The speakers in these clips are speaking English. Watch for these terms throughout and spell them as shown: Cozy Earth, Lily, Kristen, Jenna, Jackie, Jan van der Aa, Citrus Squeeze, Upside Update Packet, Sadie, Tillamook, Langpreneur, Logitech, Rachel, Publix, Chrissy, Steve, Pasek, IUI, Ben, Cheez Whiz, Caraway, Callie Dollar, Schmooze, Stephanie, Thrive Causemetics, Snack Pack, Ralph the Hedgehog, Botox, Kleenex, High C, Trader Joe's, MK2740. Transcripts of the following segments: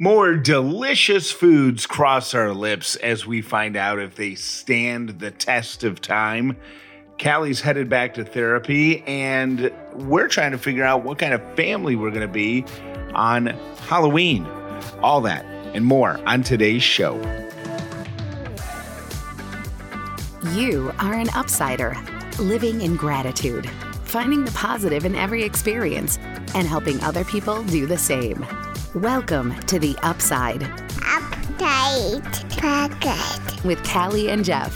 More delicious foods cross our lips as we find out if they stand the test of time. Callie's headed back to therapy, and we're trying to figure out what kind of family we're going to be on Halloween. All that and more on today's show. You are an upsider, living in gratitude, finding the positive in every experience, and helping other people do the same. Welcome to the Upside Update Packet with Callie and Jeff.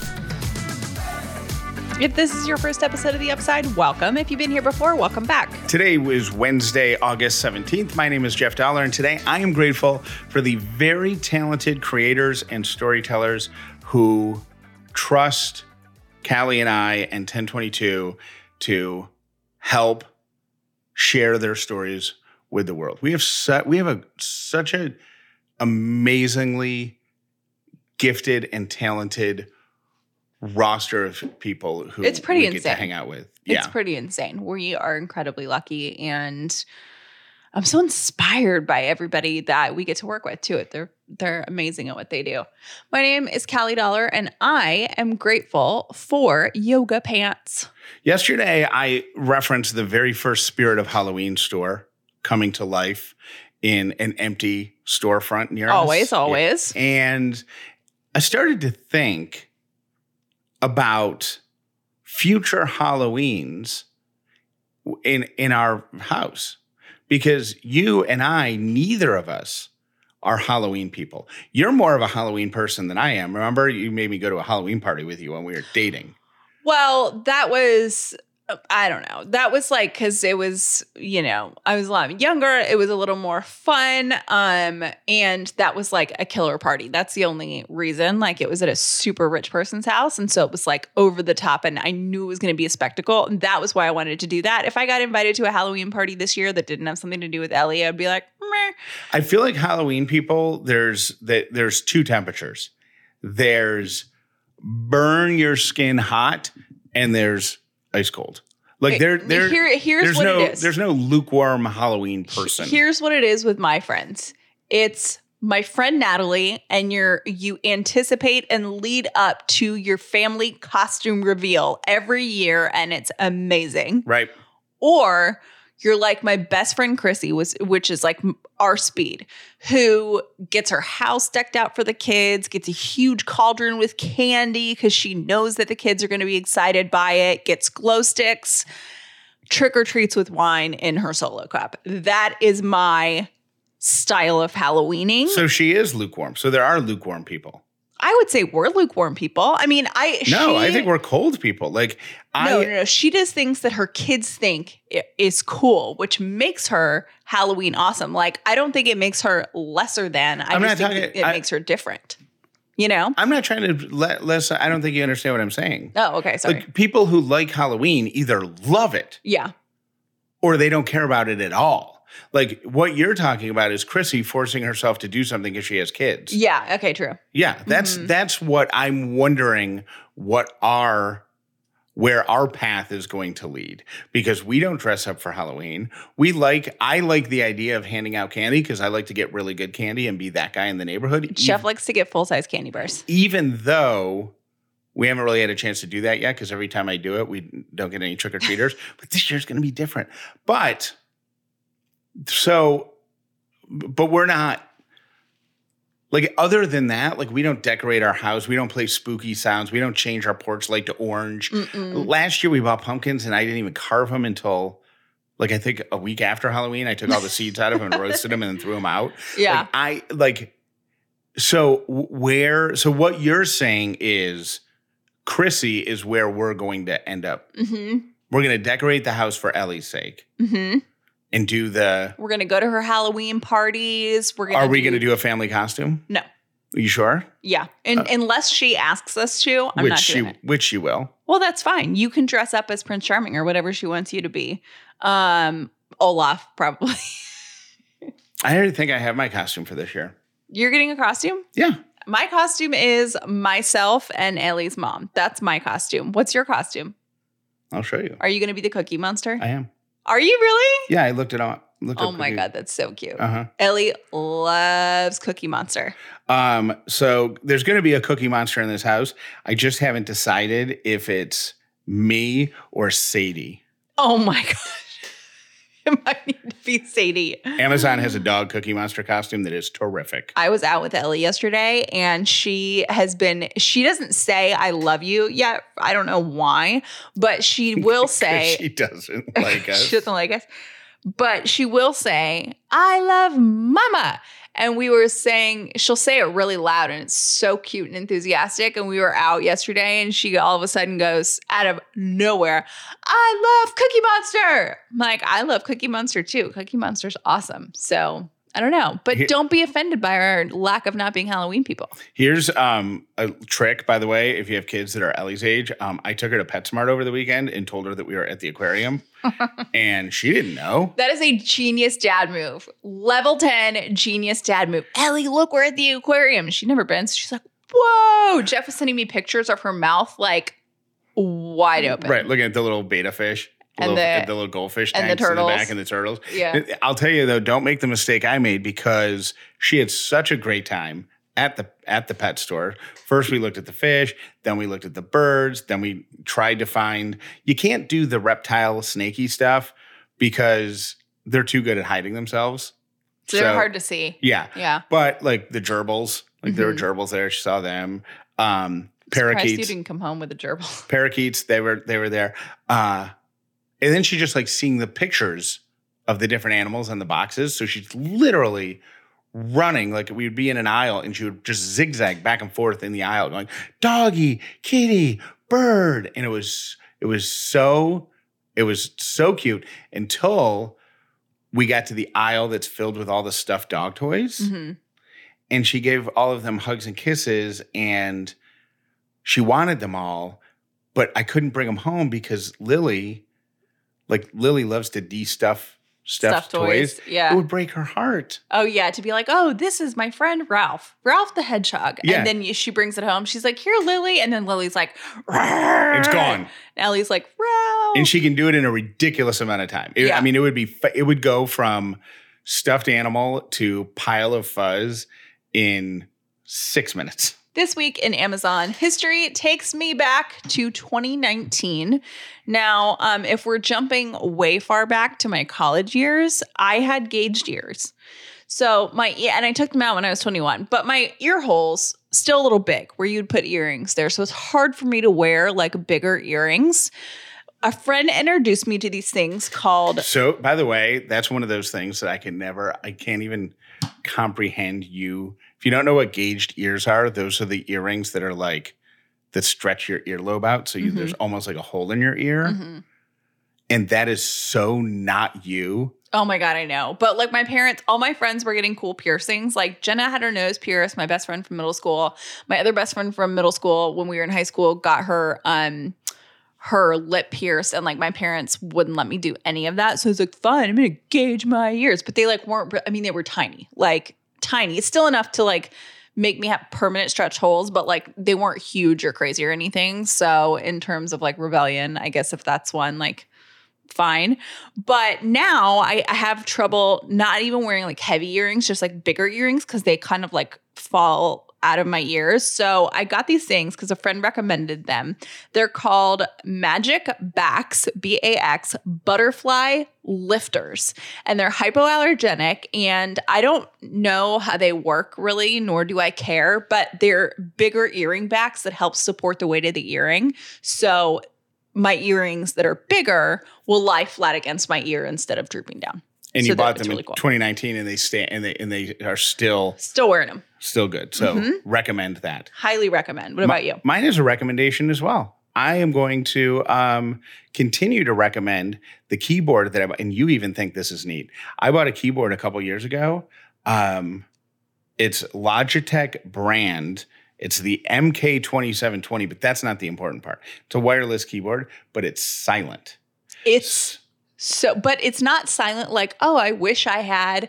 If this is your first episode of The Upside, welcome. If you've been here before, welcome back. Today is Wednesday, August 17th. My name is Jeff Dollar, and today I am grateful for the very talented creators and storytellers who trust Callie and I and 1022 to help share their stories with the world. We have such an amazingly gifted and talented roster of people who it's pretty insane. Get to hang out with. Yeah. It's pretty insane. We are incredibly lucky, and I'm so inspired by everybody that we get to work with too. They're amazing at what they do. My name is Callie Dollar, and I am grateful for yoga pants. Yesterday, I referenced the very first Spirit of Halloween store coming to life in an empty storefront near us. Always. Yeah. And I started to think about future Halloweens in our house, because you and I, neither of us are Halloween people. You're more of a Halloween person than I am. Remember, you made me go to a Halloween party with you when we were dating. Well, that was... I don't know. That was like, because it was, you know, I was a lot younger. It was a little more fun. And that was like a killer party. That's the only reason. Like, it was at a super rich person's house. And so it was like over the top, and I knew it was going to be a spectacle. And that was why I wanted to do that. If I got invited to a Halloween party this year that didn't have something to do with Ellie, I'd be like, meh. I feel like Halloween people, there's two temperatures. There's burn your skin hot, and there's ice cold. Like, Here's what it is. There's no lukewarm Halloween person. Here's what it is with my friends. It's my friend Natalie, and you anticipate and lead up to your family costume reveal every year, and it's amazing. Right. Or you're like my best friend Chrissy, which is like our speed, who gets her house decked out for the kids, gets a huge cauldron with candy because she knows that the kids are going to be excited by it, gets glow sticks, trick-or-treats with wine in her solo cup. That is my style of Halloweening. So she is lukewarm. So there are lukewarm people. I would say we're lukewarm people. I mean, I think we're cold people. Like, No. She does things that her kids think is cool, which makes her Halloween awesome. Like, I don't think it makes her lesser than. I just think it makes her different. You know? I'm not trying to I don't think you understand what I'm saying. Oh, okay. Sorry. Like, people who like Halloween either love it. Yeah. Or they don't care about it at all. Like, what you're talking about is Chrissy forcing herself to do something because she has kids. Yeah. Okay, true. Yeah. That's what I'm wondering where our path is going to lead, because we don't dress up for Halloween. I like the idea of handing out candy because I like to get really good candy and be that guy in the neighborhood. Jeff likes to get full-size candy bars. Even though we haven't really had a chance to do that yet, because every time I do it, we don't get any trick-or-treaters. But this year's going to be different. But we're not, like, other than that, like, we don't decorate our house. We don't play spooky sounds. We don't change our porch light to orange. Mm-mm. Last year we bought pumpkins, and I didn't even carve them until, like, I think a week after Halloween. I took all the seeds out of them and roasted them and then threw them out. Yeah. So what you're saying is Chrissy is where we're going to end up. Mm-hmm. We're going to decorate the house for Ellie's sake. Mm-hmm. And we're going to go to her Halloween parties. Are we going to do a family costume? No. Are you sure? Yeah. And unless she asks us to, I'm not doing it. Which she will. Well, that's fine. You can dress up as Prince Charming or whatever she wants you to be. Olaf, probably. I already think I have my costume for this year. You're getting a costume? Yeah. My costume is myself and Ellie's mom. That's my costume. What's your costume? I'll show you. Are you going to be the Cookie Monster? I am. Are you really? Yeah, I looked it up. Look oh, my God. That's so cute. Uh-huh. Ellie loves Cookie Monster. So there's going to be a Cookie Monster in this house. I just haven't decided if it's me or Sadie. Oh, my gosh. It might need to be Sadie. Amazon has a dog Cookie Monster costume that is terrific. I was out with Ellie yesterday, and she doesn't say I love you yet. I don't know why, but she will say. She doesn't like us. She doesn't like us. But she will say, I love mama. And we were saying, she'll say it really loud and it's so cute and enthusiastic. And we were out yesterday and she all of a sudden goes out of nowhere, I love Cookie Monster. I'm like, I love Cookie Monster too. Cookie Monster's awesome. So I don't know, but don't be offended by our lack of not being Halloween people. Here's a trick, by the way, if you have kids that are Ellie's age. I took her to PetSmart over the weekend and told her that we were at the aquarium, and she didn't know. That is a genius dad move. Level 10 genius dad move. Ellie, look, we're at the aquarium. She'd never been, so she's like, whoa. Jeff was sending me pictures of her mouth, like, wide open. Right, looking at the little betta fish. And the little goldfish tanks and the turtles. In the back and the turtles. Yeah. I'll tell you, though, don't make the mistake I made, because she had such a great time at the pet store. First, we looked at the fish. Then we looked at the birds. Then we tried to find – you can't do the reptile, snaky stuff because they're too good at hiding themselves. So they're hard to see. Yeah. Yeah. But, like, the gerbils. Like, there were gerbils there. She saw them. Parakeets. I'm surprised you didn't come home with a gerbil. Parakeets. They were there. And then she just like seeing the pictures of the different animals on the boxes. So she's literally running, like we would be in an aisle and she would just zigzag back and forth in the aisle going, doggy, kitty, bird. And it was so cute until we got to the aisle that's filled with all the stuffed dog toys. Mm-hmm. And she gave all of them hugs and kisses and she wanted them all, but I couldn't bring them home because Lily loves to de-stuff stuffed toys. Yeah. It would break her heart. Oh, yeah. To be like, oh, this is my friend Ralph the Hedgehog. Yeah. And then she brings it home. She's like, here, Lily. And then Lily's like, rawr. It's gone. And Ellie's like, Ralph. And she can do it in a ridiculous amount of time. I mean, it would go from stuffed animal to pile of fuzz in 6 minutes. This week in Amazon history takes me back to 2019. Now, if we're jumping way far back to my college years, I had gauged ears. So and I took them out when I was 21, but my ear holes still a little big where you'd put earrings there. So it's hard for me to wear like bigger earrings. A friend introduced me to these things called. So by the way, that's one of those things that I can't even comprehend you. If you don't know what gauged ears are, those are the earrings that are like, that stretch your earlobe out. So there's almost like a hole in your ear. Mm-hmm. And that is so not you. Oh my God, I know. But like my parents, all my friends were getting cool piercings. Like Jenna had her nose pierced, my best friend from middle school. My other best friend from middle school when we were in high school got her lip pierced, and like my parents wouldn't let me do any of that. So I was like, fine, I'm going to gauge my ears. But they like weren't, I mean, they were tiny, like tiny. It's still enough to like make me have permanent stretch holes, but like they weren't huge or crazy or anything. So in terms of like rebellion, I guess if that's one, like fine. But now I have trouble not even wearing like heavy earrings, just like bigger earrings, because they kind of like fall out of my ears. So I got these things because a friend recommended them. They're called Magic Backs, B-A-X, Butterfly Lifters. And they're hypoallergenic. And I don't know how they work really, nor do I care, but they're bigger earring backs that help support the weight of the earring. So my earrings that are bigger will lie flat against my ear instead of drooping down. And so you bought them really in 2019 and they are still wearing them. Still good. So recommend that. Highly recommend. What about you? Mine is a recommendation as well. I am going to continue to recommend the keyboard that I bought. And you even think this is neat. I bought a keyboard a couple years ago. It's Logitech brand. It's the MK2740, but that's not the important part. It's a wireless keyboard, but it's silent. But it's not silent like, oh, I wish I had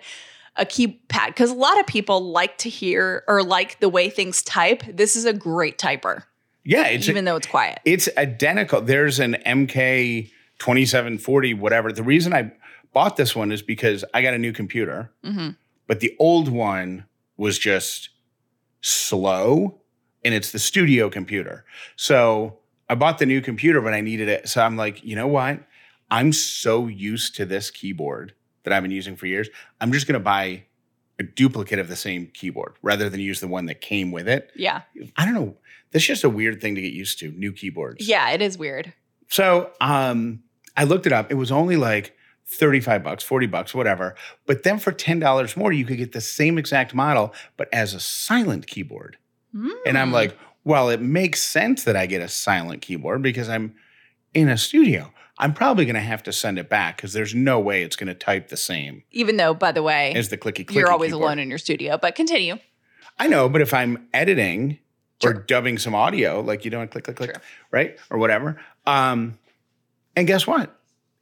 a keypad, because a lot of people like to hear or like the way things type. This is a great typer. Yeah. Even though it's quiet. It's identical. There's an MK2740, whatever. The reason I bought this one is because I got a new computer, mm-hmm. but the old one was just slow, and it's the studio computer. So I bought the new computer when I needed it. So I'm like, you know what? I'm so used to this keyboard that I've been using for years. I'm just going to buy a duplicate of the same keyboard rather than use the one that came with it. Yeah. I don't know. That's just a weird thing to get used to, new keyboards. Yeah, it is weird. So I looked it up. It was only like $35, $40, whatever. But then for $10 more, you could get the same exact model, but as a silent keyboard. Mm. And I'm like, well, it makes sense that I get a silent keyboard because I'm in a studio. I'm probably going to have to send it back because there's no way it's going to type the same. Even though, by the way, as the clicky you're always keyboard. Alone in your studio, but continue. I know, but if I'm editing sure. or dubbing some audio, like you don't click, sure. right? Or whatever. And guess what?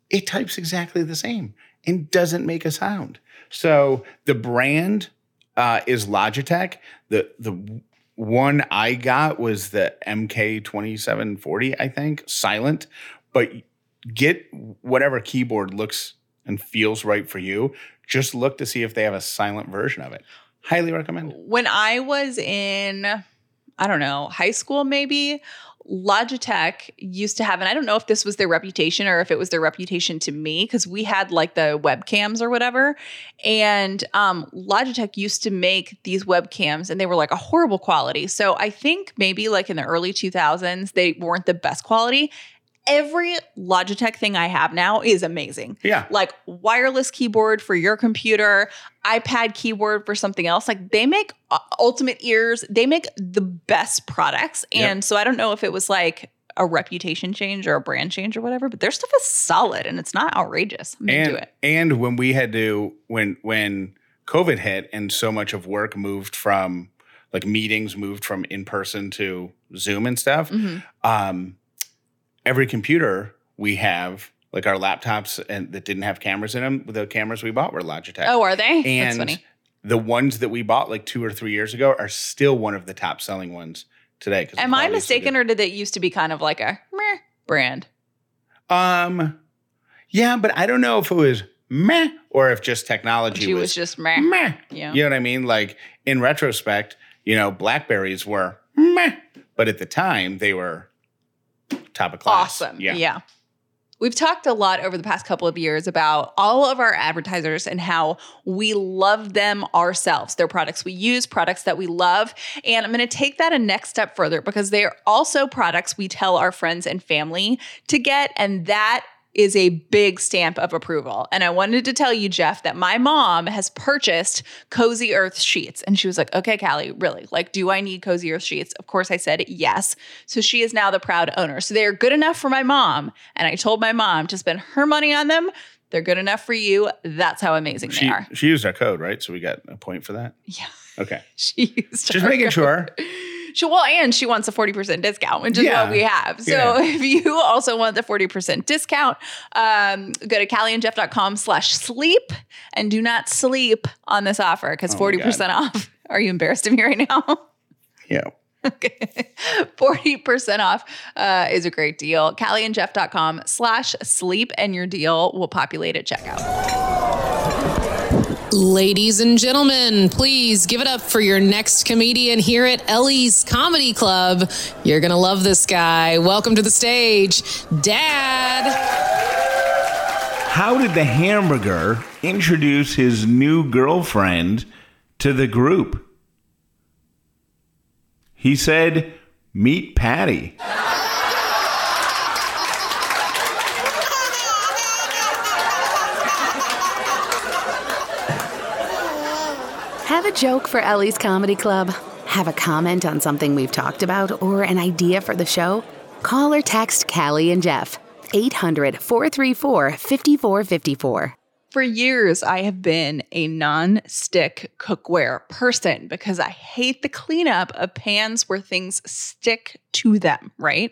It types exactly the same and doesn't make a sound. So the brand is Logitech. The one I got was the MK2740, I think, silent. But get whatever keyboard looks and feels right for you. Just look to see if they have a silent version of it. Highly recommend. When I was in, I don't know, high school maybe, Logitech used to have, and I don't know if this was their reputation or if it was their reputation to me, because we had like the webcams or whatever. And Logitech used to make these webcams and they were like a horrible quality. So I think maybe like in the early 2000s, they weren't the best quality. Every Logitech thing I have now is amazing. Yeah. Like wireless keyboard for your computer, iPad keyboard for something else. Like they make ultimate ears. They make the best products. And so I don't know if it was like a reputation change or a brand change or whatever, but their stuff is solid and it's not outrageous. I'm into it. And when we had to, when COVID hit and so much of work moved from like meetings moved from in person to Zoom and stuff, mm-hmm. Every computer we have, like our laptops and that didn't have cameras in them, the cameras we bought were Logitech. Oh, are they? And that's funny. The ones that we bought like 2 or 3 years ago are still one of the top selling ones today. Am I mistaken or did it used to be kind of like a meh brand? Yeah, but I don't know if it was meh or if just technology was just meh. Meh. Yeah. You know what I mean? Like in retrospect, you know, Blackberries were meh, but at the time they were top of class. Awesome. Yeah. We've talked a lot over the past couple of years about all of our advertisers and how we love them ourselves. They're products we use, products that we love. And I'm going to take that a next step further because they are also products we tell our friends and family to get. And that is a big stamp of approval. And I wanted to tell you, Jeff, that my mom has purchased Cozy Earth sheets. And she was like, okay, Callie, really? Like, do I need Cozy Earth sheets? Of course, I said yes. So she is now the proud owner. So they are good enough for my mom. And I told my mom to spend her money on them. They're good enough for you. That's how amazing they are. She used our code, right? So we got a point for that? Yeah. Okay. She used just making sure. Well, and she wants a 40% discount, which is what we have. So if you also want the 40% discount, go to CallieandJeff.com/sleep and do not sleep on this offer because 40% off. Are you embarrassed of me right now? Yeah. Okay. 40% off is a great deal. CallieandJeff.com/sleep and your deal will populate at checkout. Ladies and gentlemen, please give it up for your next comedian here at Ellie's Comedy Club. You're going to love this guy. Welcome to the stage, Dad. How did the hamburger introduce his new girlfriend to the group? He said, "Meet Patty." Have a joke for Ellie's Comedy Club? Have a comment on something we've talked about or an idea for the show? Call or text Callie and Jeff, 800-434-5454. For years, I have been a non-stick cookware person because I hate the cleanup of pans where things stick to them, right?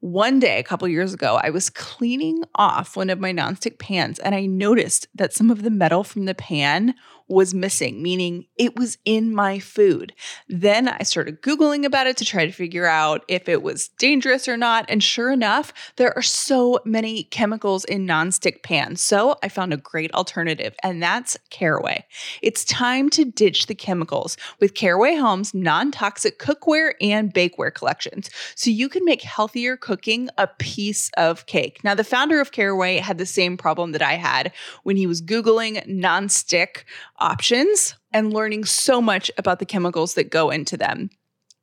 One day, a couple years ago, I was cleaning off one of my nonstick pans and I noticed that some of the metal from the pan was missing, meaning it was in my food. Then I started Googling about it to try to figure out if it was dangerous or not. And sure enough, there are so many chemicals in nonstick pans. So I found a great alternative, and that's Caraway. It's time to ditch the chemicals with Caraway Home's non-toxic cookware and bakeware collections, so you can make healthier cooking a piece of cake. Now, the founder of Caraway had the same problem that I had when he was Googling nonstick options and learning so much about the chemicals that go into them.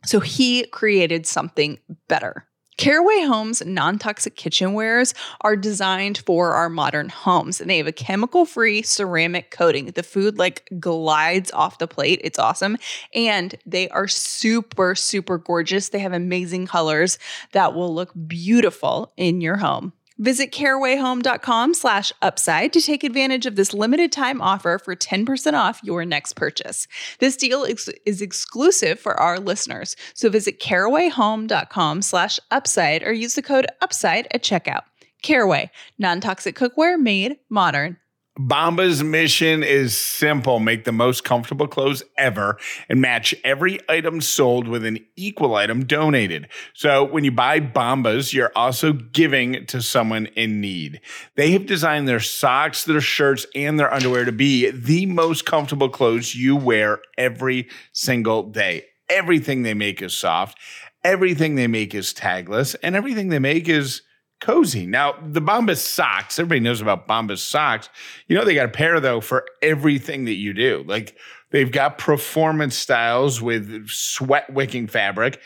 So he created something better. Caraway Home's non-toxic kitchenwares are designed for our modern homes, and they have a chemical-free ceramic coating. The food like glides off the plate. It's awesome. And they are super, super gorgeous. They have amazing colors that will look beautiful in your home. Visit carawayhome.com/upside to take advantage of this limited time offer for 10% off your next purchase. This deal is exclusive for our listeners. So visit carawayhome.com/upside or use the code upside at checkout. Caraway, non-toxic cookware made modern. Bombas' mission is simple. Make the most comfortable clothes ever and match every item sold with an equal item donated. So when you buy Bombas, you're also giving to someone in need. They have designed their socks, their shirts, and their underwear to be the most comfortable clothes you wear every single day. Everything they make is soft. Everything they make is tagless. And everything they make is cozy. Now, the Bombas socks, everybody knows about Bombas socks. You know, they got a pair, though, for everything that you do. Like, they've got performance styles with sweat-wicking fabric.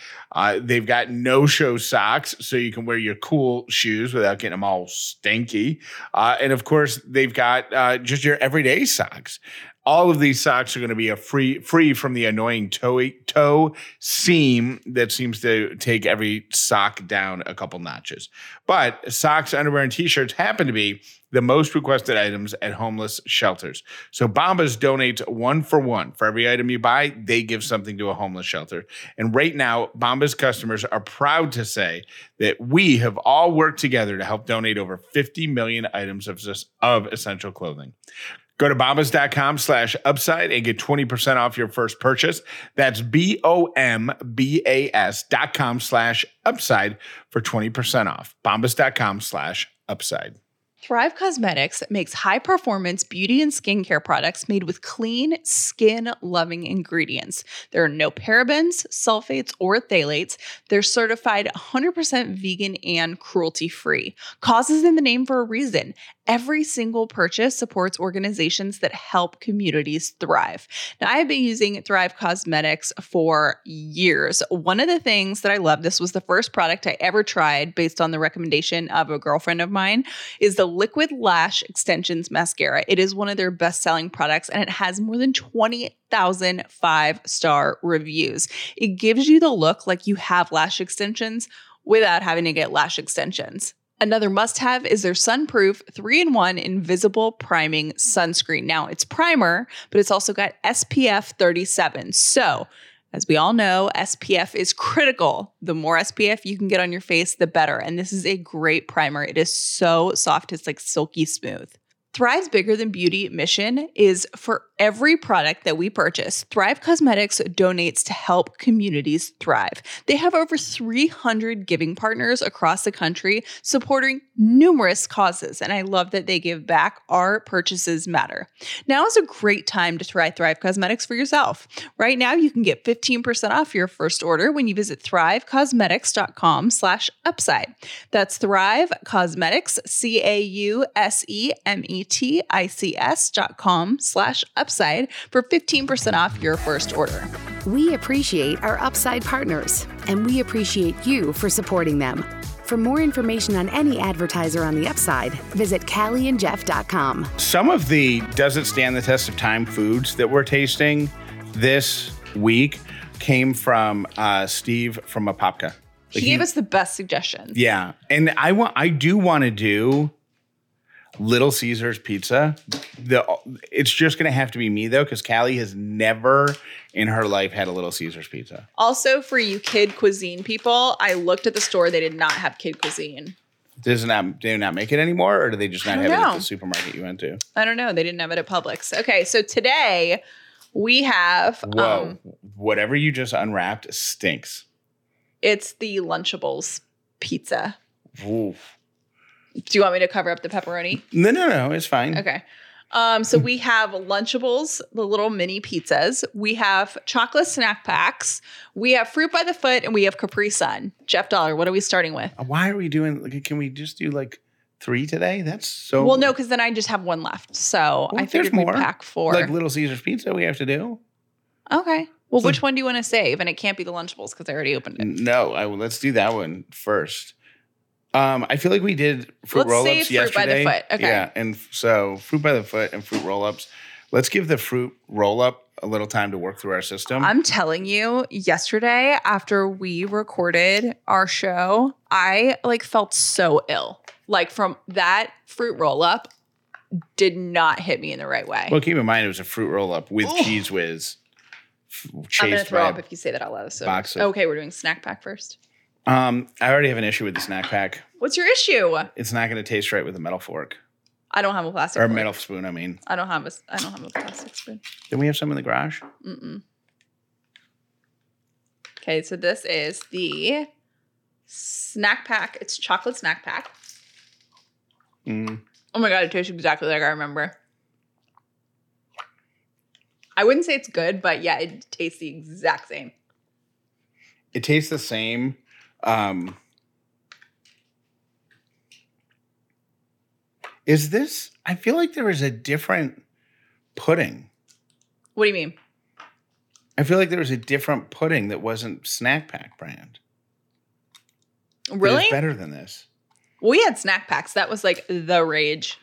They've got no-show socks, so you can wear your cool shoes without getting them all stinky. And, of course, they've got just your everyday socks. All of these socks are going to be free from the annoying toe seam that seems to take every sock down a couple notches. But socks, underwear, and T-shirts happen to be the most requested items at homeless shelters. So Bombas donates one. For every item you buy, they give something to a homeless shelter. And right now, Bombas customers are proud to say that we have all worked together to help donate over 50 million items of essential clothing. Go to bombas.com/upside and get 20% off your first purchase. That's BOMBAS.com/upside for 20% off. Bombas.com/upside. Thrive Cosmetics makes high-performance beauty and skincare products made with clean, skin-loving ingredients. There are no parabens, sulfates, or phthalates. They're certified 100% vegan and cruelty-free. Cause is in the name for a reason. Every single purchase supports organizations that help communities thrive. Now, I have been using Thrive Cosmetics for years. One of the things that I love, this was the first product I ever tried based on the recommendation of a girlfriend of mine, is the Liquid Lash Extensions Mascara. It is one of their best-selling products, and it has more than 20,000 five-star reviews. It gives you the look like you have lash extensions without having to get lash extensions. Another must-have is their Sunproof 3-in-1 Invisible Priming Sunscreen. Now, it's primer, but it's also got SPF 37. So, as we all know, SPF is critical. The more SPF you can get on your face, the better. And this is a great primer. It is so soft. It's like silky smooth. Thrive's Bigger Than Beauty mission is for every product that we purchase, Thrive Cosmetics donates to help communities thrive. They have over 300 giving partners across the country supporting numerous causes, and I love that they give back. Our purchases matter. Now is a great time to try Thrive Cosmetics for yourself. Right now, you can get 15% off your first order when you visit thrivecosmetics.com/upside. That's Thrive Cosmetics, CAUSEMETICS.com/upside for 15% off your first order. We appreciate our Upside partners, and we appreciate you for supporting them. For more information on any advertiser on the Upside, visit CallieandJeff.com. Some of the doesn't stand the test of time foods that we're tasting this week came from Steve from Apopka. Like he gave us the best suggestions. Yeah, and I do want to do Little Caesars pizza. It's just going to have to be me, though, because Callie has never in her life had a Little Caesars pizza. Also, for you kid cuisine people, I looked at the store. They did not have kid cuisine. Do they not make it anymore, or do they just not have it at the supermarket you went to? I don't know. They didn't have it at Publix. Okay, so today we have... Whoa. Whatever you just unwrapped stinks. It's the Lunchables pizza. Oof. Do you want me to cover up the pepperoni? No. It's fine. Okay. So we have Lunchables, the little mini pizzas. We have chocolate snack packs. We have Fruit by the Foot, and we have Capri Sun. Jeff Dollar, what are we starting with? Why are we doing? Can we just do like 3 today? That's so. Well, no, because then I just have 1 left. So I figured we'd pack 4. Like Little Caesars pizza, we have to do. Okay. Well, which one do you want to save? And it can't be the Lunchables because I already opened it. No, let's do that one first. I feel like we did fruit roll-ups yesterday. Fruit by the Foot. Okay. Yeah, and so Fruit by the Foot and fruit roll-ups. Let's give the fruit roll-up a little time to work through our system. I'm telling you, yesterday after we recorded our show, I felt so ill. From that fruit roll-up did not hit me in the right way. Well, keep in mind it was a fruit roll-up with Cheez Whiz. I'm going to throw up if you say that out loud. Okay, we're doing snack pack first. I already have an issue with the snack pack. What's your issue? It's not going to taste right with a metal fork. I don't have a plastic fork. Or a metal spoon, I mean. I don't have a plastic spoon. Didn't we have some in the garage? Mm-mm. Okay, so this is the snack pack. It's chocolate snack pack. Mm. Oh my God, it tastes exactly like I remember. I wouldn't say it's good, but yeah, it tastes the exact same. It tastes the same. Is this? I feel like there is a different pudding. What do you mean? I feel like there was a different pudding that wasn't Snack Pack brand. Really? It's better than this. We had Snack Packs. That was like the rage.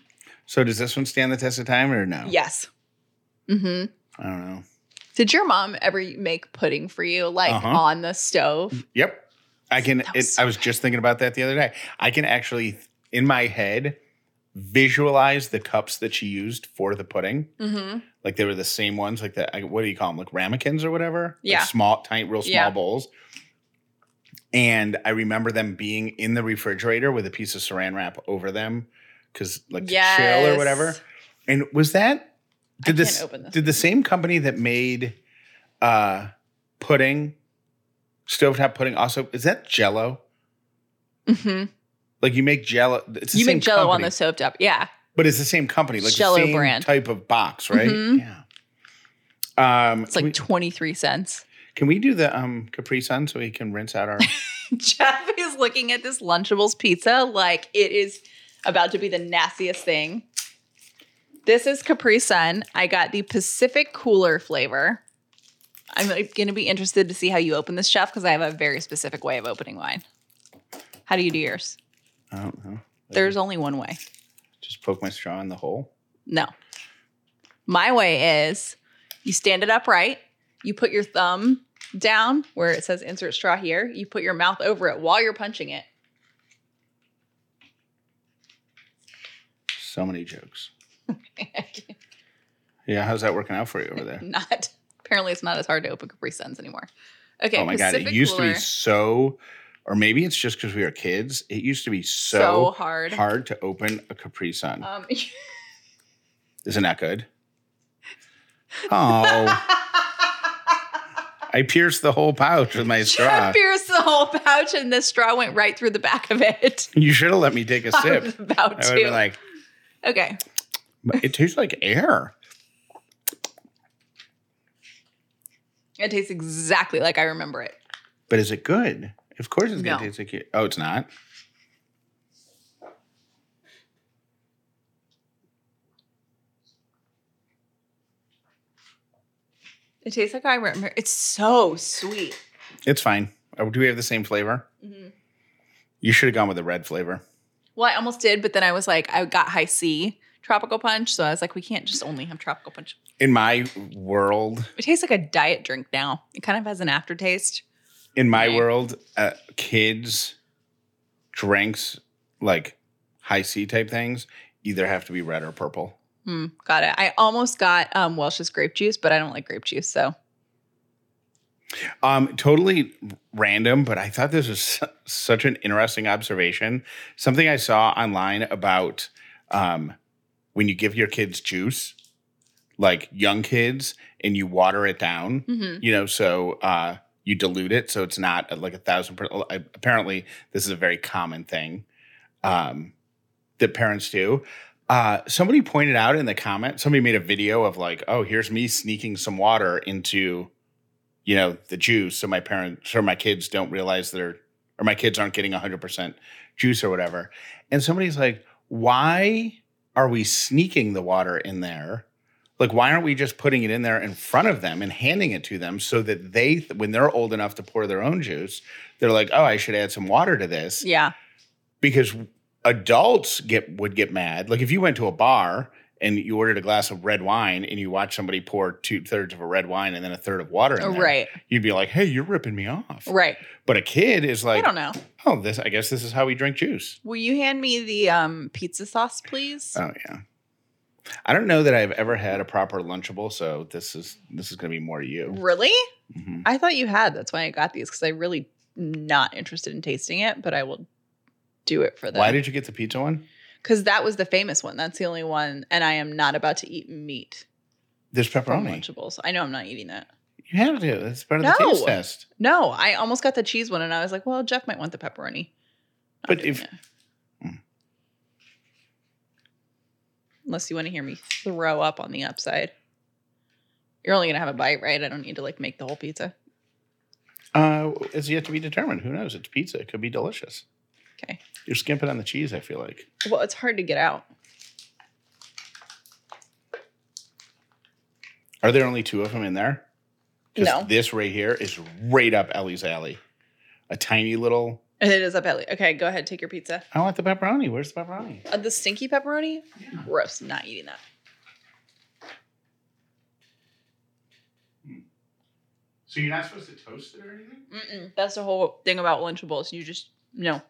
So does this one stand the test of time or no? Yes. Mm-hmm. I don't know. Did your mom ever make pudding for you, on the stove? Yep. I was just thinking about that the other day. I can actually, in my head, visualize the cups that she used for the pudding. Mm-hmm. They were the same ones, what do you call them? Ramekins or whatever? Yeah. Small, tiny, real small bowls. And I remember them being in the refrigerator with a piece of saran wrap over them because, to chill or whatever. And was that? Did the same company that made pudding? Stovetop pudding also, is that Jell-O? Mm-hmm. You make Jell-O. You make Jell-O on the stovetop, yeah. But it's the same company, Jell-O the same brand. Type of box, right? Mm-hmm. Yeah. It's 23 cents. Can we do the Capri Sun so we can rinse out our... Jeff is looking at this Lunchables pizza like it is about to be the nastiest thing. This is Capri Sun. I got the Pacific Cooler flavor. I'm going to be interested to see how you open this, Jeff, because I have a very specific way of opening mine. How do you do yours? I don't know. There's only one way. Just poke my straw in the hole? No. My way is you stand it upright. You put your thumb down where it says insert straw here. You put your mouth over it while you're punching it. So many jokes. Yeah, how's that working out for you over there? Not. Apparently, it's not as hard to open Capri Suns anymore. Okay. Oh my Pacific God, it used to be so, or maybe it's just because we were kids. It used to be so hard to open a Capri Sun. Isn't that good? Oh, I pierced the whole pouch with my straw. I pierced the whole pouch, and the straw went right through the back of it. You should have let me take a sip. I was about to. I would have been like, okay. It tastes like air. It tastes exactly like I remember it. But is it good? Of course it's going to taste like it. Oh, it's not? It tastes like I remember. It's so sweet. It's fine. Do we have the same flavor? Mm-hmm. You should have gone with the red flavor. Well, I almost did, but then I was like, I got High C Tropical Punch, so I was like, we can't just only have Tropical Punch. In my world... It tastes like a diet drink now. It kind of has an aftertaste. In my world, kids' drinks, like High C type things, either have to be red or purple. Got it. I almost got Welch's grape juice, but I don't like grape juice, so... Totally random, but I thought this was such an interesting observation. Something I saw online about when you give your kids juice, like young kids, and you water it down, you know, so you dilute it so it's not like 1,000%. Apparently, this is a very common thing that parents do. Somebody pointed out in the comment, somebody made a video of like, oh, here's me sneaking some water into, you know, the juice. So my parents or my kids don't realize my kids aren't getting 100% juice or whatever. And somebody's like, why are we sneaking the water in there? Like, why aren't we just putting it in there in front of them and handing it to them so that they, when they're old enough to pour their own juice, they're like, oh, I should add some water to this. Yeah. Because adults would get mad. Like if you went to a bar and you ordered a glass of red wine and you watched somebody pour 2/3 of a red wine and then 1/3 of water in there, right? You'd be like, hey, you're ripping me off. Right. But a kid is like, I don't know. Oh, I guess this is how we drink juice. Will you hand me the pizza sauce, please? Oh, yeah. I don't know that I've ever had a proper Lunchable, so this is going to be more you. Really? Mm-hmm. I thought you had. That's why I got these, because I really not interested in tasting it, but I will do it for them. Why did you get the pizza one? Because that was the famous one. That's the only one. And I am not about to eat meat. There's pepperoni. Lunchables. I know I'm not eating it. You have to. That's part of the taste test. No, I almost got the cheese one and I was like, well, Jeff might want the pepperoni. Unless you want to hear me throw up on the upside. You're only going to have a bite, right? I don't need to like make the whole pizza. It's yet to be determined. Who knows? It's pizza. It could be delicious. Okay. You're skimping on the cheese, I feel like. Well, it's hard to get out. Are there only 2 of them in there? No. This right here is right up Ellie's alley. A tiny little. It is up Ellie. Okay, go ahead. Take your pizza. I want the pepperoni. Where's the pepperoni? The stinky pepperoni? Yeah. Gross. Not eating that. So you're not supposed to toast it or anything? Mm-mm. That's the whole thing about Lunchables. You just. No.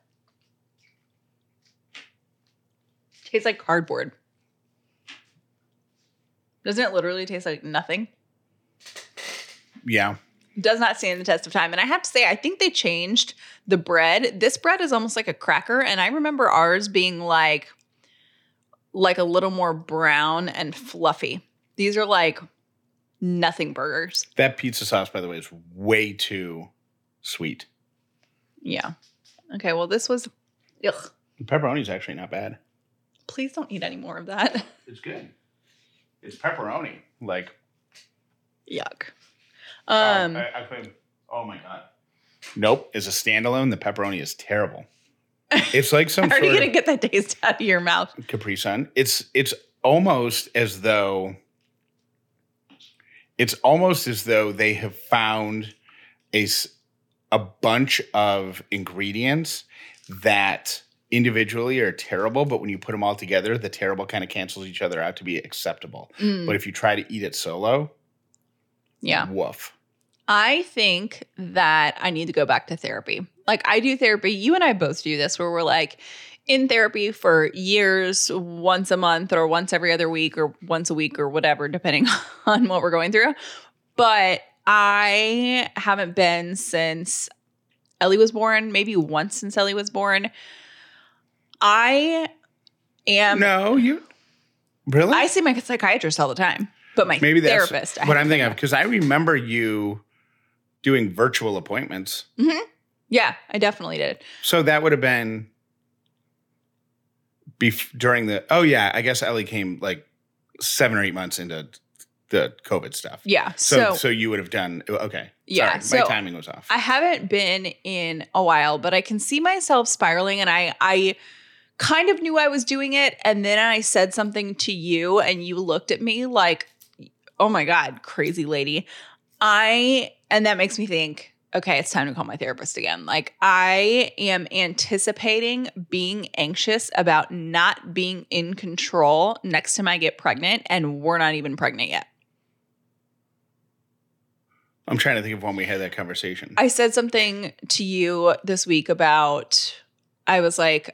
Tastes like cardboard. Doesn't it literally taste like nothing? Yeah. Does not stand the test of time. And I have to say, I think they changed the bread. This bread is almost like a cracker. And I remember ours being like a little more brown and fluffy. These are like nothing burgers. That pizza sauce, by the way, is way too sweet. Yeah. Okay, well, this was... Ugh. The pepperoni's actually not bad. Please don't eat any more of that. It's good. It's pepperoni. Like. Yuck. I claim, oh my God. Nope. As a standalone, the pepperoni is terrible. It's like some sort of. How are you going to get that taste out of your mouth? Capri Sun. It's almost as though they have found a bunch of ingredients that individually are terrible, but when you put them all together, the terrible kind of cancels each other out to be acceptable. Mm. But if you try to eat it solo, yeah, woof. I think that I need to go back to therapy. Like I do therapy. You and I both do this where we're like in therapy for years, once a month or once every other week or once a week or whatever, depending on what we're going through. But I haven't been since Ellie was born, maybe once since Ellie was born. I am. No, you. Really? I see my psychiatrist all the time, but my therapist. That's what I'm thinking of, because I remember you doing virtual appointments. Mm-hmm. Yeah, I definitely did. So that would have been during the. Oh, yeah. I guess Ellie came like 7 or 8 months into the COVID stuff. Yeah. So you would have done. Okay. Yeah. Sorry, my timing was off. I haven't been in a while, but I can see myself spiraling, and I kind of knew I was doing it, and then I said something to you and you looked at me like, oh my God, crazy lady. And that makes me think, okay, it's time to call my therapist again. Like I am anticipating being anxious about not being in control next time I get pregnant, and we're not even pregnant yet. I'm trying to think of when we had that conversation. I said something to you this week about I was like,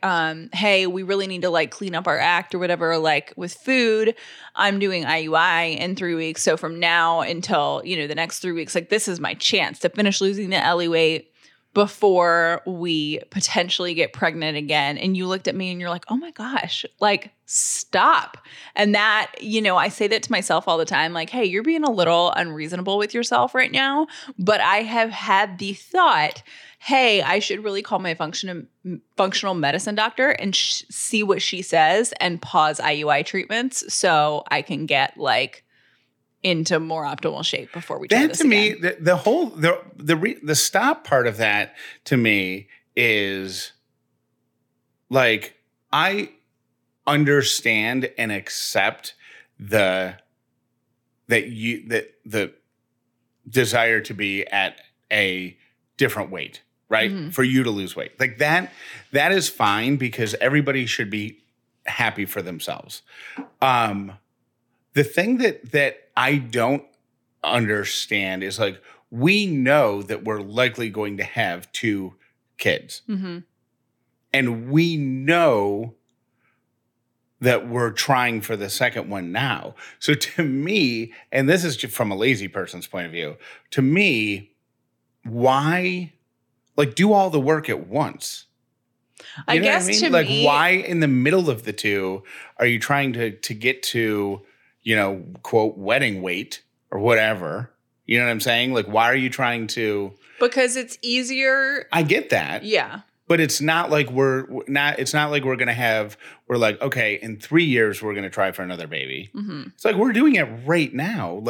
hey, we really need to like clean up our act or whatever, like with food. I'm doing IUI in 3 weeks. So from now until, you know, the next 3 weeks, like this is my chance to finish losing the Ellie weight before we potentially get pregnant again. And you looked at me and you're like, oh my gosh, like stop. And that, you know, I say that to myself all the time, like, hey, you're being a little unreasonable with yourself right now. But I have had the thought, hey, I should really call my functional medicine doctor and see what she says and pause IUI treatments so I can get like into more optimal shape before we do this again. That to me, the stop part of that to me is like I understand and accept the desire to be at a different weight. Right? Mm-hmm. For you to lose weight. Like that is fine because everybody should be happy for themselves. The thing that I don't understand is like, we know that we're likely going to have 2 kids. Mm-hmm. And we know that we're trying for the second one now. So to me, and this is just from a lazy person's point of view, to me, why... like, do all the work at once. I guess to me. Like, why in the middle of the two are you trying to get to, you know, quote, wedding weight or whatever? You know what I'm saying? Like, why are you trying to? Because it's easier. I get that. Yeah. But it's not like we're like, okay, in 3 years, we're going to try for another baby. Mm-hmm. It's like, we're doing it right now.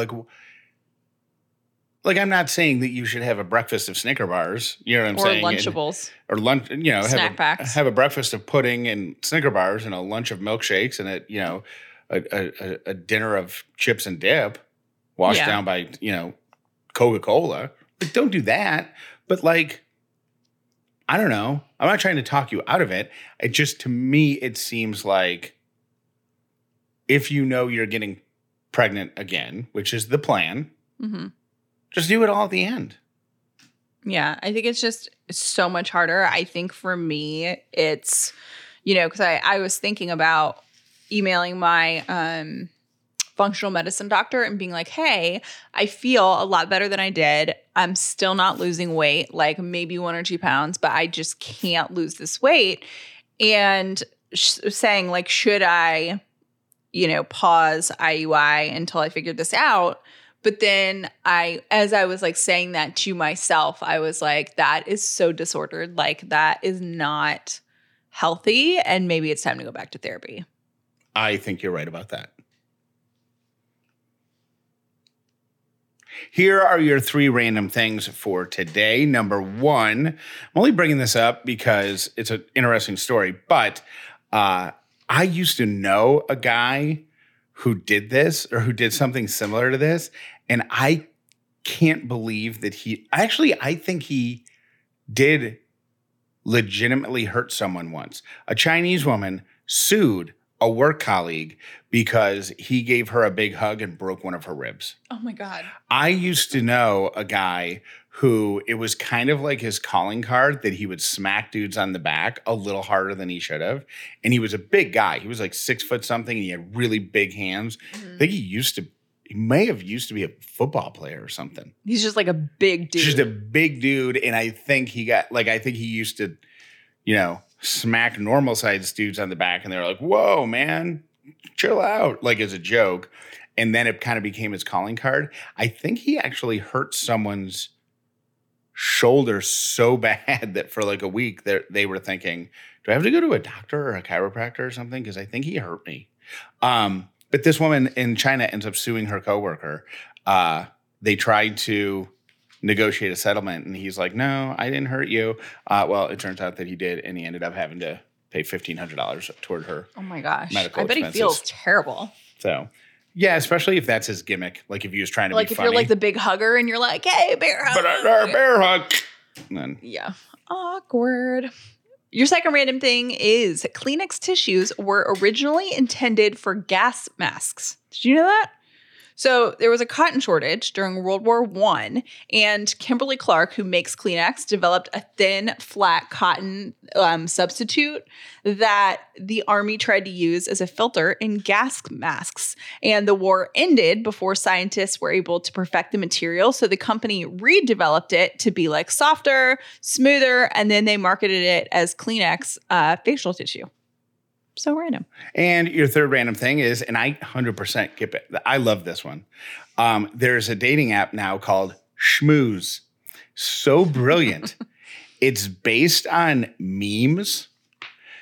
Like, I'm not saying that you should have a breakfast of Snicker bars. You know what I'm saying? Or Lunchables. Or lunch, you know. Snack packs. Have a breakfast of pudding and Snicker bars and a lunch of milkshakes and a dinner of chips and dip washed down by, you know, Coca-Cola. Like, don't do that. But, like, I don't know. I'm not trying to talk you out of it. It just, to me, it seems like if you know you're getting pregnant again, which is the plan. Mm-hmm. Just do it all at the end. Yeah, I think it's just so much harder. I think for me, it's, you know, because I was thinking about emailing my functional medicine doctor and being like, hey, I feel a lot better than I did. I'm still not losing weight, like maybe 1 or 2 pounds, but I just can't lose this weight. And saying like, should I, you know, pause IUI until I figured this out? But then as I was like saying that to myself, I was like, that is so disordered. Like that is not healthy. And maybe it's time to go back to therapy. I think you're right about that. Here are your 3 random things for today. Number 1, I'm only bringing this up because it's an interesting story, but I used to know a guy who did this or who did something similar to this. And I can't believe that I think he did legitimately hurt someone once. A Chinese woman sued a work colleague because he gave her a big hug and broke one of her ribs. Oh my God. I used to know a guy who it was kind of like his calling card that he would smack dudes on the back a little harder than he should have. And he was a big guy. He was like 6 foot something and he had really big hands. Mm-hmm. I think he may have used to be a football player or something. He's just like a big dude. Just a big dude. And I think he used to, you know, smack normal sized dudes on the back and they're like, whoa, man, chill out. Like as a joke. And then it kind of became his calling card. I think he actually hurt someone's shoulder so bad that for like a week they were thinking, do I have to go to a doctor or a chiropractor or something? Because I think he hurt me. But this woman in China ends up suing her coworker. They tried to negotiate a settlement and he's like, no, I didn't hurt you. Well, it turns out that he did and he ended up having to pay $1,500 toward her. Oh my gosh. Medical expenses. I bet he feels terrible. So yeah, especially if that's his gimmick. Like if he was trying to be funny. Like if you're like the big hugger and you're like, hey, bear hug. But our bear hug. And then, yeah. Awkward. Your second random thing is Kleenex tissues were originally intended for gas masks. Did you know that? So there was a cotton shortage during World War I, and Kimberly Clark, who makes Kleenex, developed a thin, flat cotton substitute that the Army tried to use as a filter in gas masks. And the war ended before scientists were able to perfect the material, so the company redeveloped it to be like softer, smoother, and then they marketed it as Kleenex facial tissue. So random. And your third random thing is, and I 100% get it. I love this one. There's a dating app now called Schmooze. So brilliant. It's based on memes.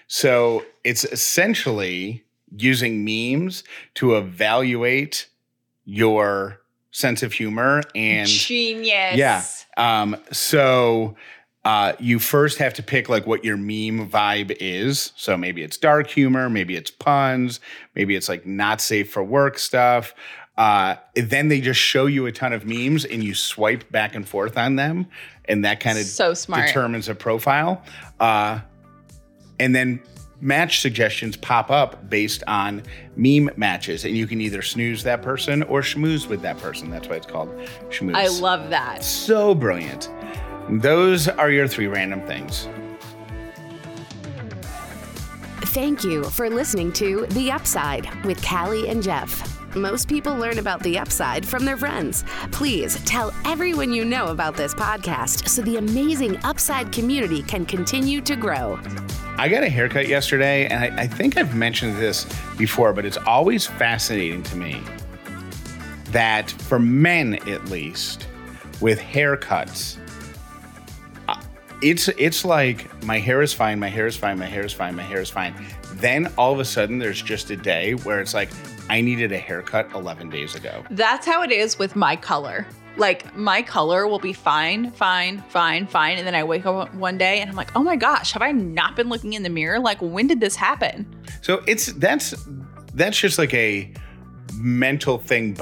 So it's essentially using memes to evaluate your sense of humor and genius. Yeah. You first have to pick like what your meme vibe is. So maybe it's dark humor, maybe it's puns, maybe it's like not safe for work stuff. Then they just show you a ton of memes and you swipe back and forth on them. And that kind of determines a profile. And then match suggestions pop up based on meme matches. And you can either snooze that person or schmooze with that person. That's why it's called Schmooze. I love that. So brilliant. Those are your three random things. Thank you for listening to The Upside with Callie and Jeff. Most people learn about The Upside from their friends. Please tell everyone you know about this podcast so the amazing Upside community can continue to grow. I got a haircut yesterday, and I think I've mentioned this before, but it's always fascinating to me that for men, at least, with haircuts, it's like, my hair is fine, my hair is fine, my hair is fine, my hair is fine. Then all of a sudden there's just a day where it's like, I needed a haircut 11 days ago. That's how it is with my color. Like, my color will be fine, fine, fine, fine. And then I wake up one day and I'm like, oh my gosh, have I not been looking in the mirror? Like, when did this happen? So that's just like a mental thing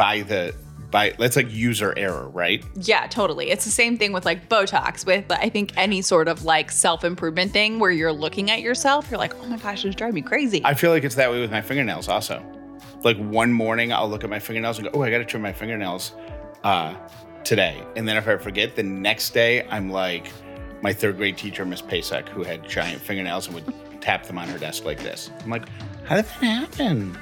that's like user error, right? Yeah, totally. It's the same thing with like Botox, with I think any sort of like self-improvement thing where you're looking at yourself, you're like, oh my gosh, it's driving me crazy. I feel like it's that way with my fingernails also. Like, one morning I'll look at my fingernails and go, oh, I got to trim my fingernails today. And then if I forget, the next day I'm like my third grade teacher, Miss Pasek, who had giant fingernails and would tap them on her desk like this. I'm like, how did that happen?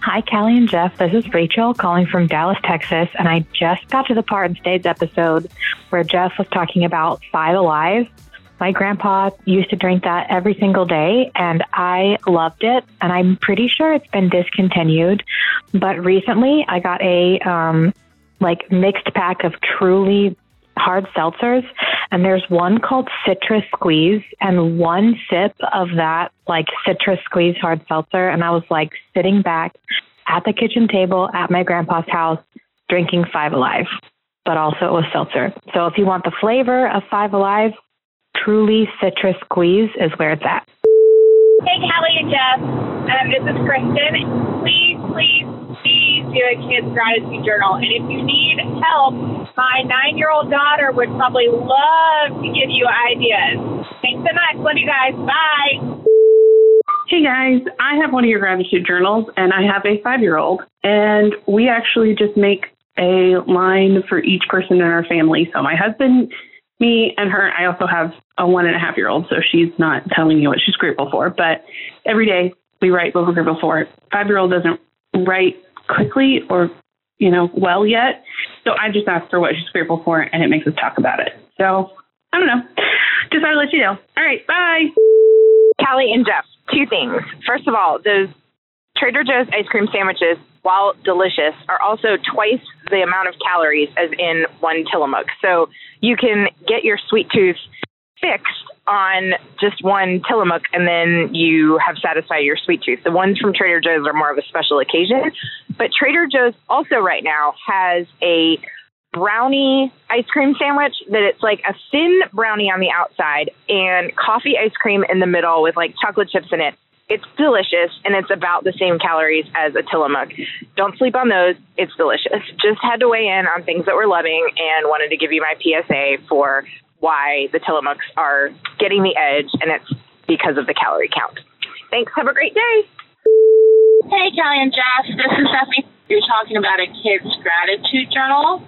Hi, Callie and Jeff. This is Rachel calling from Dallas, Texas, and I just got to the part in today's episode where Jeff was talking about Five Alive. My grandpa used to drink that every single day, and I loved it, and I'm pretty sure it's been discontinued. But recently, I got a mixed pack of Truly hard seltzers, and there's one called Citrus Squeeze, and one sip of that like Citrus Squeeze hard seltzer, and I was like sitting back at the kitchen table at my grandpa's house drinking Five Alive, but also it was seltzer. So if you want the flavor of Five Alive, Truly Citrus Squeeze is where it's at. Hey, Callie and Jeff. This is Kristen. Please do a kid's gratitude journal. And if you need help, my 9-year-old daughter would probably love to give you ideas. Thanks so much. Love you guys. Bye. Hey, guys. I have one of your gratitude journals, and I have a 5-year-old. And we actually just make a line for each person in our family. So my husband, me, and her. I also have a 1.5-year-old, so she's not telling you what she's grateful for. But every day we write what we're grateful for. 5-year-old doesn't write quickly or, well yet. So I just ask her what she's grateful for, and it makes us talk about it. So I don't know. Just thought I'd let you know. All right, bye. Callie and Jeff, two things. First of all, those Trader Joe's ice cream sandwiches, while delicious, are also twice the amount of calories as in one Tillamook. So you can get your sweet tooth fixed on just one Tillamook, and then you have satisfied your sweet tooth. The ones from Trader Joe's are more of a special occasion. But Trader Joe's also right now has a brownie ice cream sandwich that it's like a thin brownie on the outside and coffee ice cream in the middle with like chocolate chips in it. It's delicious, and it's about the same calories as a Tillamook. Don't sleep on those. It's delicious. Just had to weigh in on things that we're loving and wanted to give you my PSA for why the Tillamooks are getting the edge, and it's because of the calorie count. Thanks. Have a great day. Hey, Callie and Jeff. This is Stephanie you're talking about a kid's gratitude journal.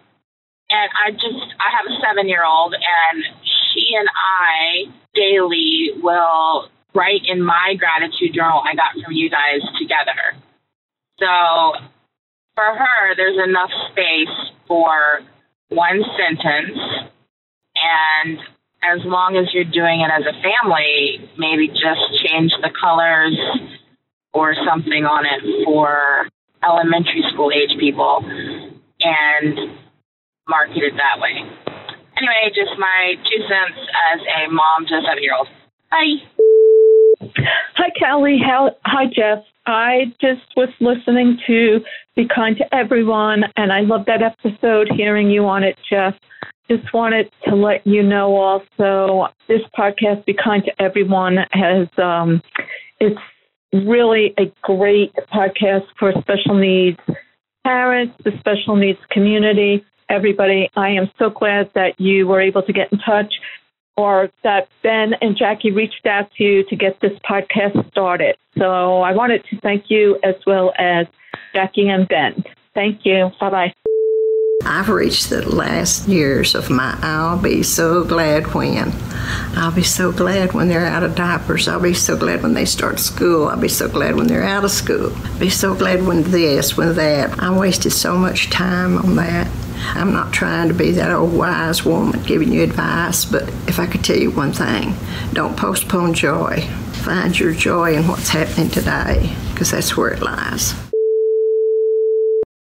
And I have a 7-year-old, and she and I daily will write in my gratitude journal I got from you guys together. So for her, there's enough space for one sentence, and as long as you're doing it as a family, maybe just change the colors or something on it for elementary school age people and market it that way. Anyway, just my 2 cents as a mom to a 7-year-old. Hi. Hi, Callie. Hi, Jeff. I just was listening to Be Kind to Everyone, and I love that episode, hearing you on it, Jeff. Just wanted to let you know also, this podcast, Be Kind to Everyone, has it's really a great podcast for special needs parents, the special needs community, everybody. I am so glad that you were able to get in touch, or that Ben and Jackie reached out to you to get this podcast started. So I wanted to thank you as well as Jackie and Ben. Thank you. Bye-bye. I've reached the last years of my I'll be so glad when they're out of diapers. I'll be so glad when they start school. I'll be so glad when they're out of school. I'll be so glad when this, when that. I wasted so much time on that. I'm not trying to be that old wise woman giving you advice, but if I could tell you one thing, don't postpone joy. Find your joy in what's happening today, because that's where it lies.